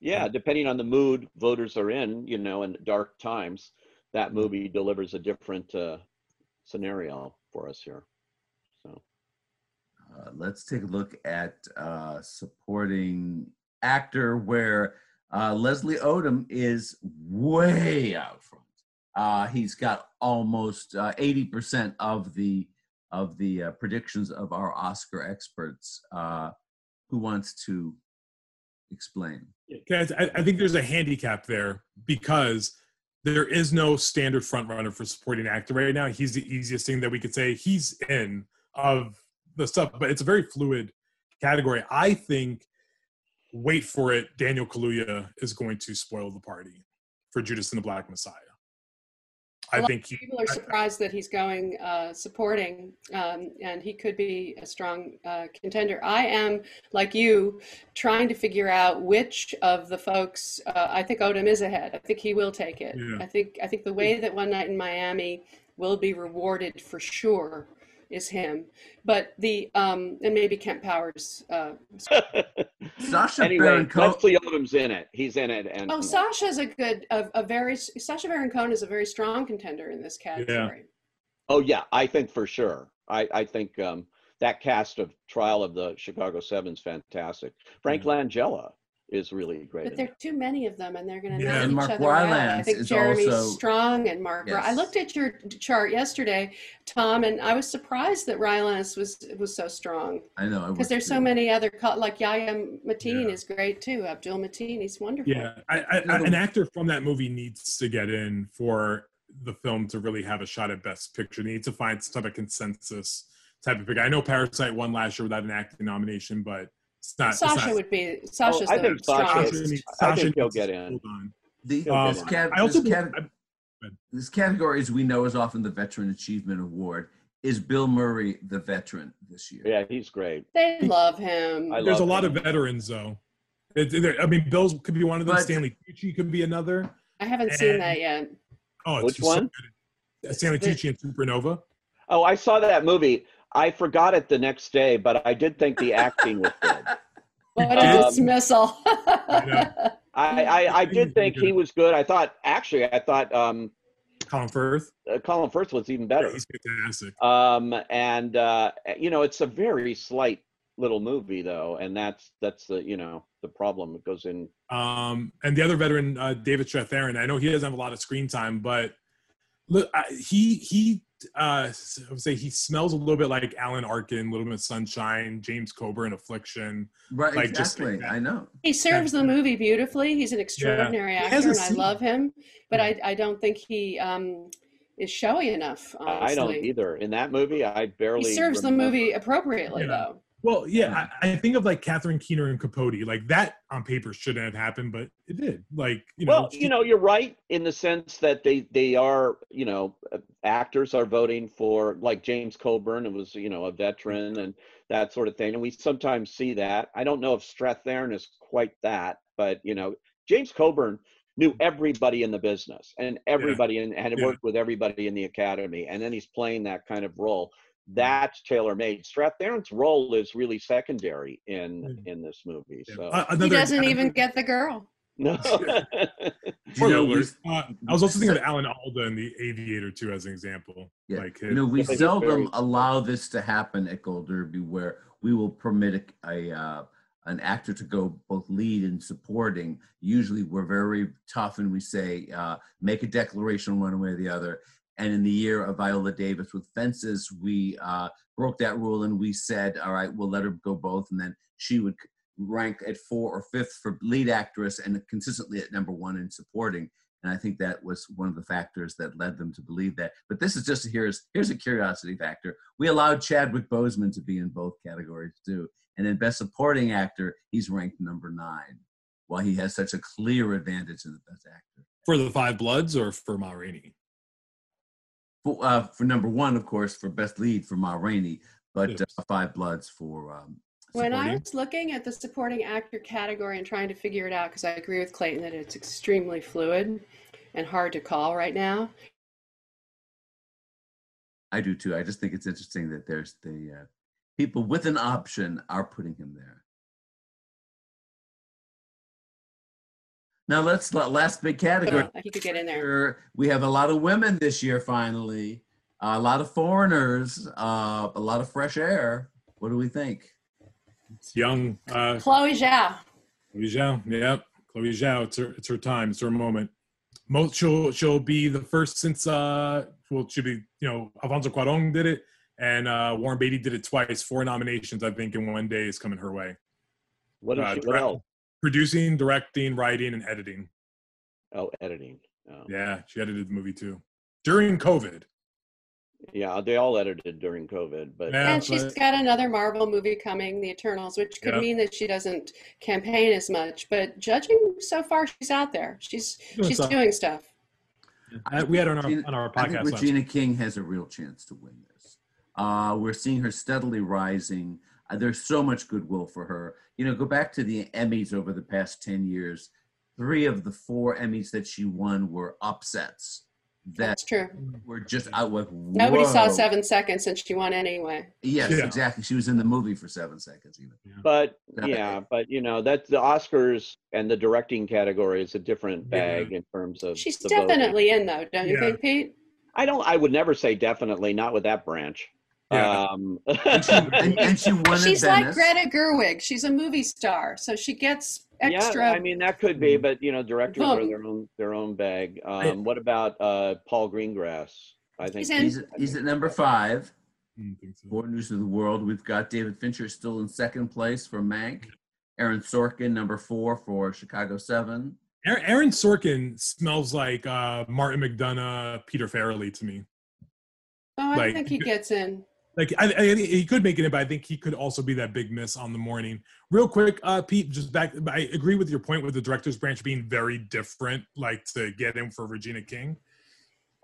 yeah, depending on the mood voters are in, you know, in dark times, that movie delivers a different uh, scenario for us here. So, uh, let's take a look at uh, supporting actor, where uh, Leslie Odom is way out front. Uh, he's got almost uh, eighty percent of the of the uh, predictions of our Oscar experts. Uh, who wants to explain? I, I think there's a handicap there because there is no standard frontrunner for supporting actor right now. He's the easiest thing that we could say he's in of the stuff, but it's a very fluid category. I think, wait for it, Daniel Kaluuya is going to spoil the party for Judas and the Black Messiah. I think he, people are surprised that he's going uh, supporting, um, and he could be a strong uh, contender. I am, like you, trying to figure out which of the folks. Uh, I think Odom is ahead. I think he will take it. Yeah. I think I think the way that One Night in Miami will be rewarded for sure is him. But the um, and maybe Kent Powers. Uh, Sacha anyway, Baron Cohen. Leslie Odom's in it. He's in it. And oh, Sacha's a good, a, a very Sacha Baron Cohen is a very strong contender in this category. Yeah. Oh yeah, I think for sure. I I think um, that cast of Trial of the Chicago Seven is fantastic. Frank mm-hmm. Langella is really great. But there are too many of them, and they're going to yeah. knock each Mark other Rylance out. I think Jeremy also... Strong and Mark. Yes. I looked at your chart yesterday, Tom, and I was surprised that Rylance was was so strong. I know, because there's too. so many other like Yahya Mateen yeah. is great too. Abdul Mateen, he's wonderful. Yeah, I, I, I, an actor from that movie needs to get in for the film to really have a shot at Best Picture. They need to find some type of consensus type of pick. I know Parasite won last year without an acting nomination, but. It's not, Sacha it's not, would be Sacha's oh, the strongest. I think he'll get in. The, um, this, cat, I also this, cat, this category, as we know, is often the Veteran Achievement Award. Is Bill Murray the veteran this year? Yeah, he's great. They love him. I There's love a lot him. of veterans, though. It, it, I mean, Bill's could be one of them. But, Stanley Tucci could be another. I haven't and, seen that yet. Oh, it's Which one? So Stanley Tucci and Supernova. Oh, I saw that movie. I forgot it the next day, but I did think the acting was good. What a um, dismissal. I, I, I did think he was good. I thought, actually, I thought... Um, Colin Firth? Uh, Colin Firth was even better. Yeah, he's fantastic. Um, and, uh, you know, it's a very slight little movie, though, and that's, that's the, you know, the problem. It goes in... Um, and the other veteran, uh, David Strathairn, I know he doesn't have a lot of screen time, but look, I, he... he Uh, I would say he smells a little bit like Alan Arkin, Little Bit of Sunshine, James Coburn, Affliction. Right, like, exactly. Just like I know. He serves yeah. the movie beautifully. He's an extraordinary yeah. actor, and I love him. But yeah. I, I don't think he um, is showy enough, honestly. I don't either. In that movie, I barely He serves remember. the movie appropriately, yeah. though. Well, yeah, I, I think of like Catherine Keener and Capote. Like that on paper shouldn't have happened, but it did. Like, you know. Well, you know, you're right in the sense that they they are, you know, actors are voting for like James Coburn, who was, you know, a veteran and that sort of thing. And we sometimes see that. I don't know if Strathairn is quite that, but you know, James Coburn knew everybody in the business and everybody yeah. in, and had yeah. worked with everybody in the academy, and then he's playing that kind of role. That's tailor-made. Strathairn's role is really secondary in in this movie. So uh, another, he doesn't another, even get the girl. No. you know, uh, I was also thinking of Alan Alda in The Aviator too, as an example. Yeah. Like his, you know, we seldom very, allow this to happen at Gold Derby, where we will permit a, a uh, an actor to go both lead and supporting. Usually, we're very tough and we say uh, make a declaration one way or the other. And in the year of Viola Davis with Fences, we uh, broke that rule and we said, all right, we'll let her go both. And then she would rank at four or fifth for lead actress and consistently at number one in supporting. And I think that was one of the factors that led them to believe that. But this is just, here's, here's a curiosity factor. We allowed Chadwick Boseman to be in both categories too. And in Best Supporting Actor, he's ranked number nine. why he has such a clear advantage in the Best Actor. For The Five Bloods or for Ma Rainey? For, uh, for number one, of course, for Best Lead for Ma Rainey, but uh, Five Bloods for... Um, when I was looking at the supporting actor category and trying to figure it out, because I agree with Clayton that it's extremely fluid and hard to call right now. I do too. I just think it's interesting that there's the uh, people with an option are putting him there. Now let's, last big category. Oh, he could get in there. We have a lot of women this year, finally. Uh, a lot of foreigners, uh, a lot of fresh air. What do we think? It's young. Uh, Chloe Zhao. Chloe Zhao, yeah. Chloe Zhao, it's her, it's her time, it's her moment. Most, she'll, she'll be the first since, uh, well, she'll be, you know, Alfonso Cuarón did it, and uh, Warren Beatty did it twice. Four nominations, I think, in one day is coming her way. What, uh, she, what else? Producing, directing, writing, and editing. Oh, editing. Um, yeah, she edited the movie too. During COVID. Yeah, they all edited during COVID. But yeah, and she's but, got another Marvel movie coming, The Eternals, which could yeah. mean that she doesn't campaign as much. But judging so far, she's out there. She's doing she's stuff. doing stuff. I, we had on our, on our podcast. I think Regina King has a real chance to win this. Uh, we're seeing her steadily rising. Uh, there's so much goodwill for her. You know, go back to the Emmys over the past ten years. Three of the four Emmys that she won were upsets. That That's true. We're just out with nobody whoa. saw Seven Seconds, and she won anyway. Yes, yeah. exactly. She was in the movie for Seven Seconds, even. But yeah, but you know, that's the Oscars and the directing category is a different bag yeah. in terms of. She's the definitely voting. in, though, don't yeah. you think, Pete? I don't. I would never say definitely, not with that branch. Yeah. Um, and, she, and, and she won. She's like Greta Gerwig. She's a movie star, so she gets. Extra. Yeah, I mean that could be, but you know, directors oh. are their own their own bag. Um, what about uh, Paul Greengrass? I think he's, he's, he's at number five. So. For News of the World, we've got David Fincher still in second place for Mank. Aaron Sorkin number four for Chicago Seven. Aaron Sorkin smells like uh, Martin McDonagh, Peter Farrelly to me. Oh, I like, think he gets in. Like, I, I, he could make it, but I think he could also be that big miss on the morning. Real quick, uh, Pete, just back, I agree with your point with the director's branch being very different, like to get in for Regina King.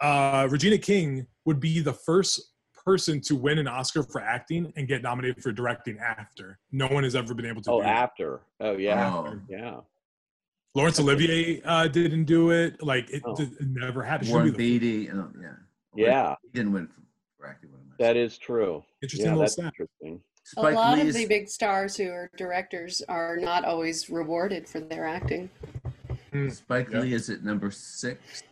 Uh, Regina King would be the first person to win an Oscar for acting and get nominated for directing after. No one has ever been able to oh, do after. It. Oh, yeah. After. Yeah. Laurence Olivier uh, didn't do it. Like, it, oh. did, it never happened. Warren Beatty. Oh, yeah. Yeah. He didn't win for acting. That is true. Interesting. Yeah, that's interesting. A lot of the big stars who are directors are not always rewarded for their acting. Mm, Spike yeah. Lee is at number six.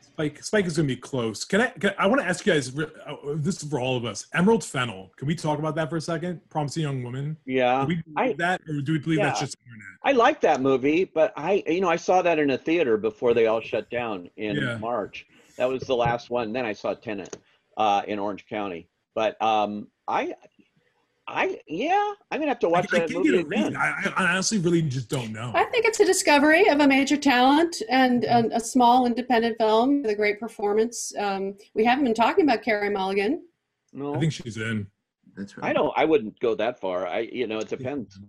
Spike Spike is going to be close. Can I? Can, I want to ask you guys. This is for all of us. Emerald Fennell. Can we talk about that for a second? Promising Young Woman. Yeah. Do we believe I, that, or do we believe yeah. that's just internet? I like that movie, but I, you know, I saw that in a theater before they all shut down in yeah. March. That was the last one. Then I saw Tenet. Uh, in Orange County, but um, I, I yeah, I'm gonna have to watch I, that I movie again. I, I honestly really just don't know. I think it's a discovery of a major talent and um, a small independent film with a great performance. Um, we haven't been talking about Carey Mulligan. No, I think she's in. That's right. I don't. I wouldn't go that far. I, you know, it depends.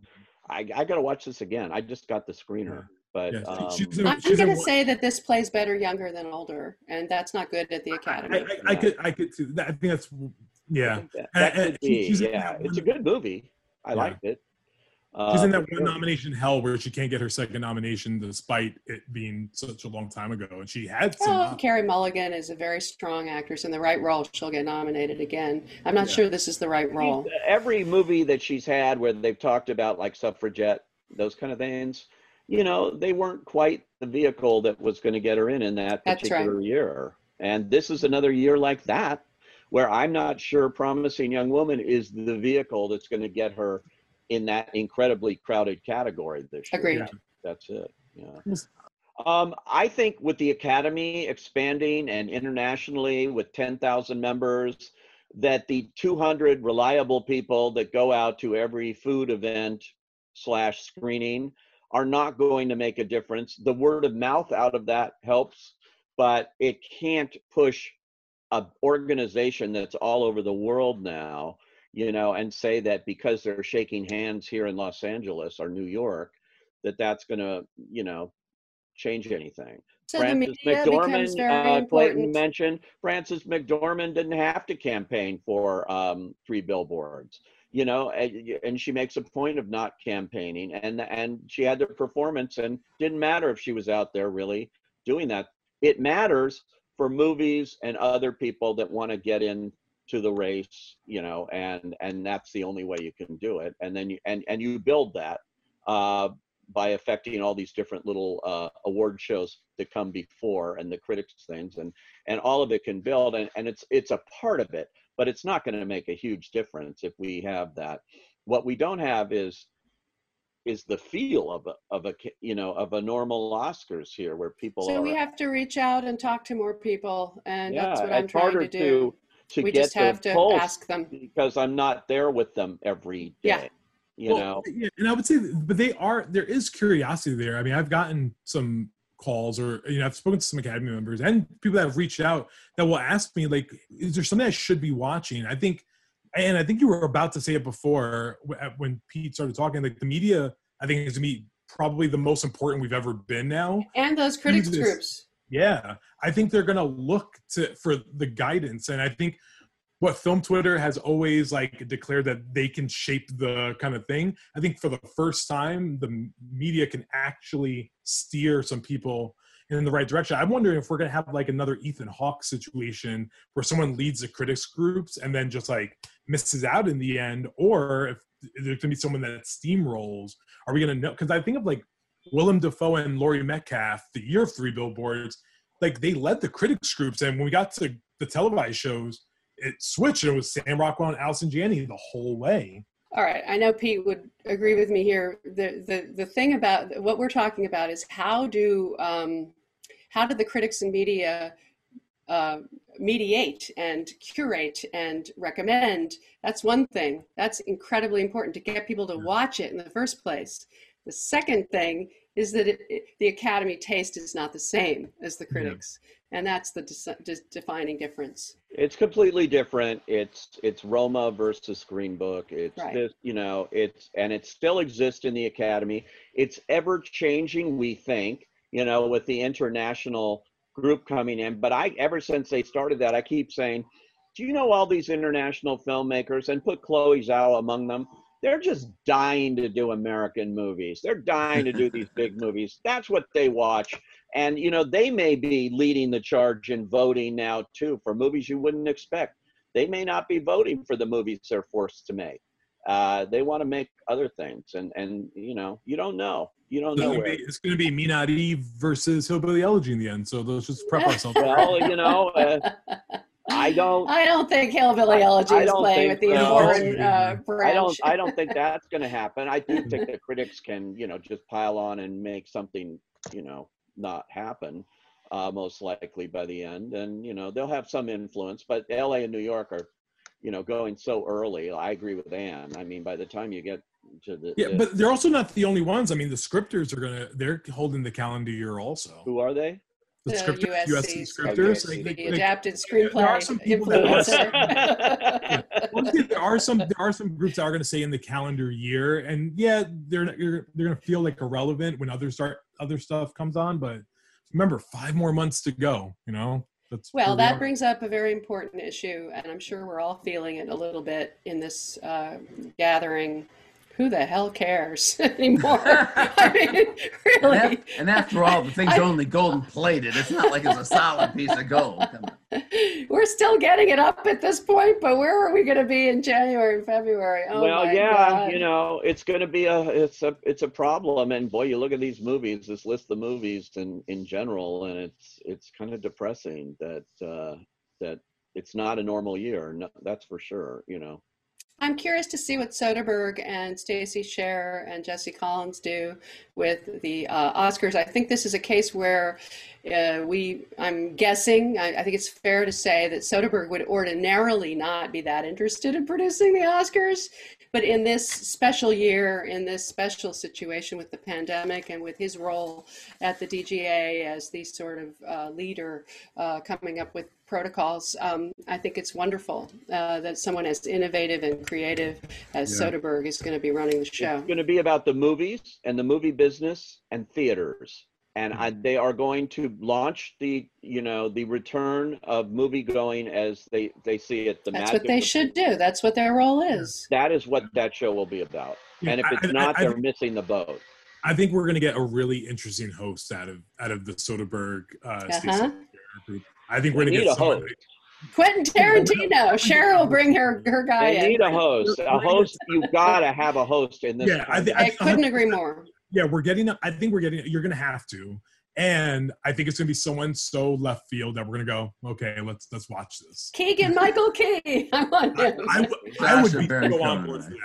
I, I gotta watch this again. I just got the screener. But yeah, um, she's in, I'm going to say that this plays better younger than older, and that's not good at the Academy. I, I, I yeah. could, I could see that. I think that's, yeah. Think that, that I, could I, be, yeah. It's a good movie. I yeah. liked it. Uh, she's in that one nomination hell where she can't get her second nomination despite it being such a long time ago, and she had some. Well, Carey Mulligan is a very strong actress. In the right role, she'll get nominated again. I'm not yeah. sure this is the right role. She's, every movie that she's had where they've talked about like suffragette, those kind of things, you know, they weren't quite the vehicle that was going to get her in in that particular right. year. And this is another year like that, where I'm not sure Promising Young Woman is the vehicle that's going to get her in that incredibly crowded category this year. Agreed. Yeah. That's it. Yeah. Um, I think with the Academy expanding and internationally with ten thousand members, that the two hundred reliable people that go out to every food event slash screening are not going to make a difference. The word of mouth out of that helps, but it can't push an organization that's all over the world now, you know, and say that because they're shaking hands here in Los Angeles or New York, that that's going to, you know, change anything. So Frances McDormand, uh, Clayton mentioned, Frances McDormand didn't have to campaign for um, Three Billboards, you know, and, and she makes a point of not campaigning. And, and she had the performance, and didn't matter if she was out there really doing that. It matters for movies and other people that want to get in to the race, you know, and, and that's the only way you can do it. And then you, and, and you build that uh, by affecting all these different little uh, award shows that come before, and the critics things, and, and all of it can build, and, and it's, it's a part of it, but it's not going to make a huge difference if we have that. What we don't have is, is the feel of a, of a, you know, of a normal Oscars here where people So are, we have to reach out and talk to more people. And yeah, that's what I'm trying to do. To, to we get just have to ask them, because I'm not there with them every day. Yeah. You well, know, yeah, and I would say, but they are, there is curiosity there. I mean, I've gotten some calls, or, you know, I've spoken to some Academy members and people that have reached out that will ask me, like, is there something I should be watching? I think, and I think you were about to say it before when Pete started talking, like the media, I think is to me probably the most important we've ever been now. And those critics just, groups. Yeah. I think they're going to look to, for the guidance. And I think, what Film Twitter has always like declared that they can shape the kind of thing. I think for the first time, the media can actually steer some people in the right direction. I'm wondering if we're going to have like another Ethan Hawke situation where someone leads the critics groups and then just like misses out in the end, or if there's going to be someone that steamrolls. Are we going to know? Because I think of like Willem Dafoe and Laurie Metcalf, the year of Three Billboards, like they led the critics groups. And when we got to the televised shows, it switched. It was Sam Rockwell and Allison Janney the whole way. All right. I know Pete would agree with me here. The the, the thing about what we're talking about is how do, um, how do the critics and media uh, mediate and curate and recommend? That's one thing. That's incredibly important to get people to watch it in the first place. The second thing is that it, it, the Academy taste is not the same as the critics. Yeah. And that's the de- de- defining difference. It's completely different. It's it's Roma versus Green Book. It's right. this, you know, it's, and it still exists in the Academy. It's ever changing, we think, you know, with the international group coming in. But I, ever since they started that, I keep saying, do you know all these international filmmakers, and put Chloe Zhao among them? They're just dying to do American movies. They're dying to do these big movies. That's what they watch. And, you know, they may be leading the charge in voting now, too, for movies you wouldn't expect. They may not be voting for the movies they're forced to make. Uh, they want to make other things. And, and you know, you don't know. You don't know. It's going to be Minari versus Hillbilly Elegy in the end. So let's just prep ourselves. Well, you know, uh, I don't. I don't think Hillbilly Elegy is playing with the important uh, branch. I don't. I don't think that's going to happen. I do think the critics can, you know, just pile on and make something, you know, not happen, uh, most likely by the end. And, you know, they'll have some influence, but L A and New York are, you know, going so early. I agree with Ann. I mean, by the time you get to the... Yeah, the, but they're also not the only ones. I mean, the scripters are going to, they're holding the calendar year also. Who are they? The, the scripters, U S C scripters. Okay. They, they, the adapted screenplay. There are some people influencer. That yeah. there are some there are some groups that are going to say in the calendar year, and yeah, they're they're, they're going to feel like irrelevant when other start other stuff comes on. But remember, five more months to go. You know, that's well. That we brings up a very important issue, and I'm sure we're all feeling it a little bit in this uh, gathering. Who the hell cares anymore? I mean, really. And, af- and after all, the thing's I, only golden plated. It's not like it's a solid piece of gold. Come on. We're still getting it up at this point, but where are we going to be in January and February? Oh well, my yeah, God. You know, it's going to be a it's a it's a problem. And boy, you look at these movies, this list of movies in in general, and it's it's kind of depressing that uh, that it's not a normal year. No, that's for sure. You know. I'm curious to see what Soderbergh and Stacey Scher and Jesse Collins do with the uh, Oscars. I think this is a case where uh, we, I'm guessing, I, I think it's fair to say that Soderbergh would ordinarily not be that interested in producing the Oscars. But in this special year, in this special situation with the pandemic and with his role at the D G A as the sort of uh, leader uh, coming up with protocols. Um, I think it's wonderful uh, that someone as innovative and creative as yeah. Soderbergh is going to be running the show. It's going to be about the movies and the movie business and theaters. And I, they are going to launch the, you know, the return of movie going as they, they see it. The That's what they should do. That's what their role is. That is what that show will be about. Yeah, and if it's I, not, I, they're I, missing the boat. I think we're going to get a really interesting host out of out of the Soderbergh uh, uh-huh. group. I think we're going to get a host. Quentin Tarantino. Cheryl will bring her, her guy they in. They need a host. A host, you've got to have a host in this. Yeah, I, th- I couldn't agree more. Yeah, we're getting, I think we're getting, you're going to have to. And I think it's going to be someone so left field that we're going to go, okay, let's let's watch this. Keegan-Michael Key. I want him. I, I, w- I would be so on board for that.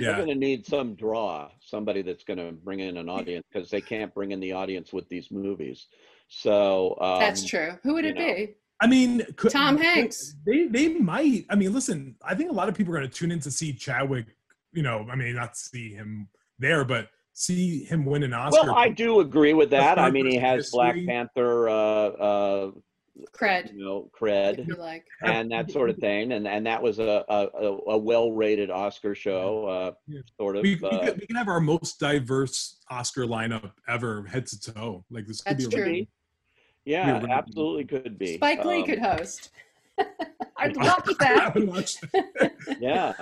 Yeah. We're going to need some draw, somebody that's going to bring in an audience because they can't bring in the audience with these movies. So um, that's true. Who would it know. be? I mean, could, Tom Hanks. They they might. I mean, listen, I think a lot of people are going to tune in to see Chadwick, you know, I mean, not see him there, but see him win an Oscar. Well, I do agree with that. I mean, he has Black Panther uh, uh, cred, you know, cred, like. and that sort of thing. And and that was a a, a well-rated Oscar show, uh, yeah. sort of. We, we, uh, could, we can have our most diverse Oscar lineup ever, head to toe. Like this could be. That's true. Yeah, absolutely could be. Spike Lee um, could host. I'd watch that. I watch that. Yeah.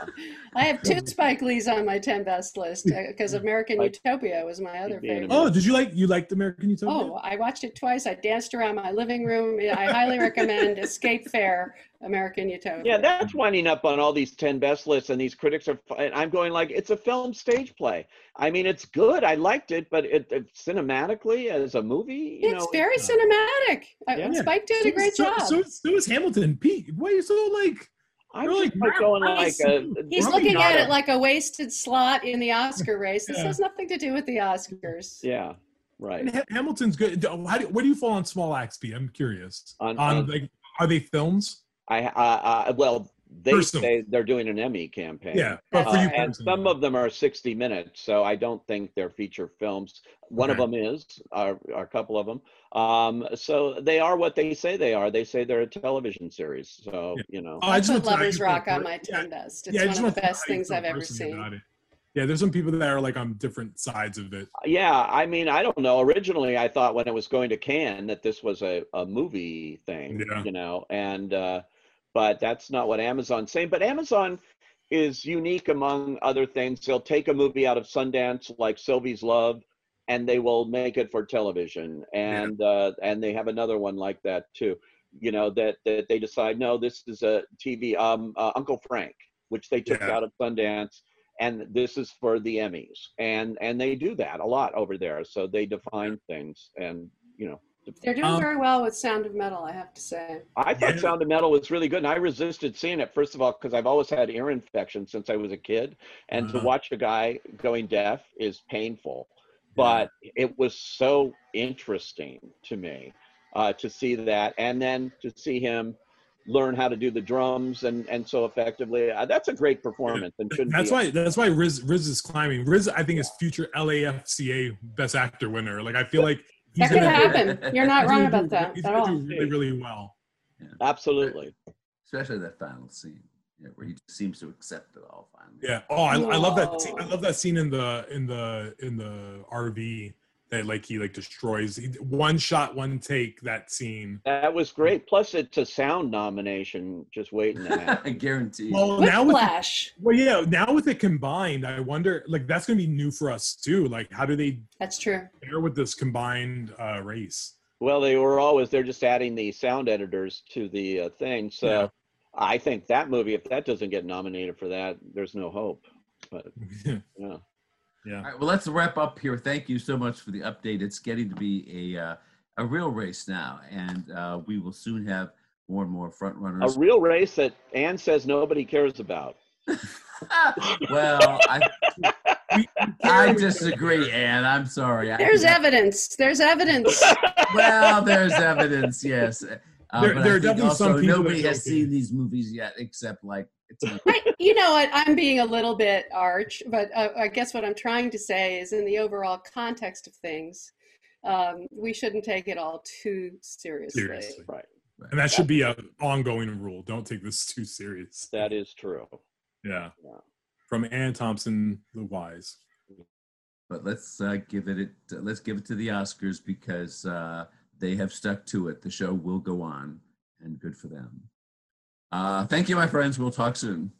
I have two Spike Lees on my ten best list because American like, Utopia was my other favorite. Oh, did you like you liked American Utopia? Oh, I watched it twice. I danced around my living room. I highly recommend Escape Fair, American Utopia. Yeah, that's winding up on all these ten best lists, and these critics are. I'm going like it's a film stage play. I mean, it's good. I liked it, but it, it cinematically as a movie, you it's know, very it's, cinematic. Yeah. Uh, Spike did so, a great so, job. So, so is Hamilton. Pete, why are you so like? I'm like, like going like a, he's looking at it a, like a wasted slot in the Oscar race. This yeah. has nothing to do with the Oscars. Yeah, right. Ha- Hamilton's good. How do, where do you fall on small acts, Pete? I'm curious. On, on, on like, are they films? I uh, uh, well, they personal. say they're doing an Emmy campaign. Yeah, but for you uh, and some of them are sixty minutes, so I don't think they're feature films. One right. of them is, or, or a couple of them. Um, so they are what they say they are. They say they're a television series. So yeah. you know, oh, I just put Lovers Rock on my ten best. It's yeah, one of the best things I've ever seen. Yeah, there's some people that are like on different sides of it. Yeah, I mean, I don't know. Originally, I thought when it was going to Cannes that this was a, a movie thing, yeah. you know, and uh, but that's not what Amazon's saying. But Amazon is unique among other things. They'll take a movie out of Sundance like Sylvie's Love and they will make it for television. And yeah. uh, and they have another one like that too, you know, that, that they decide, no, this is a T V, um, uh, Uncle Frank, which they took yeah. out of Sundance. And this is for the Emmys, and and they do that a lot over there. So they define things, and you know they're doing um, very well with Sound of Metal. I have to say, I thought yeah. Sound of Metal was really good, and I resisted seeing it first of all because I've always had ear infections since I was a kid, and uh-huh. to watch a guy going deaf is painful. But yeah. it was so interesting to me uh, to see that, and then to see him learn how to do the drums and and so effectively uh, that's a great performance and shouldn't that's be why a- that's why Riz Riz is climbing. Riz I think is future L A F C A best actor winner. Like I feel like he's that could happen do, you're not wrong about do, that he's at all. Do really really well yeah. absolutely, especially that final scene yeah, where he just seems to accept it all finally. Yeah oh I, I love that scene. I love that scene in the in the in the R V that like he like destroys one shot, one take. That scene that was great. Plus, it's a sound nomination just waiting to happen. Guaranteed. Well, with now Flash. With it, well, yeah. Now with it combined, I wonder like that's gonna be new for us too. Like, how do they? That's true. Compare with this combined uh, race. Well, they were always they're just adding the sound editors to the uh, thing. So yeah. I think that movie, if that doesn't get nominated for that, there's no hope. But yeah. yeah. Yeah. All right, well, let's wrap up here. Thank you so much for the update. It's getting to be a uh, a real race now, and uh, we will soon have more and more front runners. A real race that Ann says nobody cares about. Well, I I disagree, Ann. I'm sorry. There's I, evidence. There's evidence. Well, there's evidence. Yes. Um, there, there are definitely also, some people. Nobody has seen these movies yet, except like. I, you know what, I'm being a little bit arch, but uh, I guess what I'm trying to say is in the overall context of things, um, we shouldn't take it all too seriously. Seriously. Right. And that should be an ongoing rule. Don't take this too serious. That is true. Yeah. yeah. From Ann Thompson, The Wise. But let's uh, give it, it. Let's give it to the Oscars because uh, they have stuck to it. The show will go on, and good for them. Uh, thank you, my friends. We'll talk soon.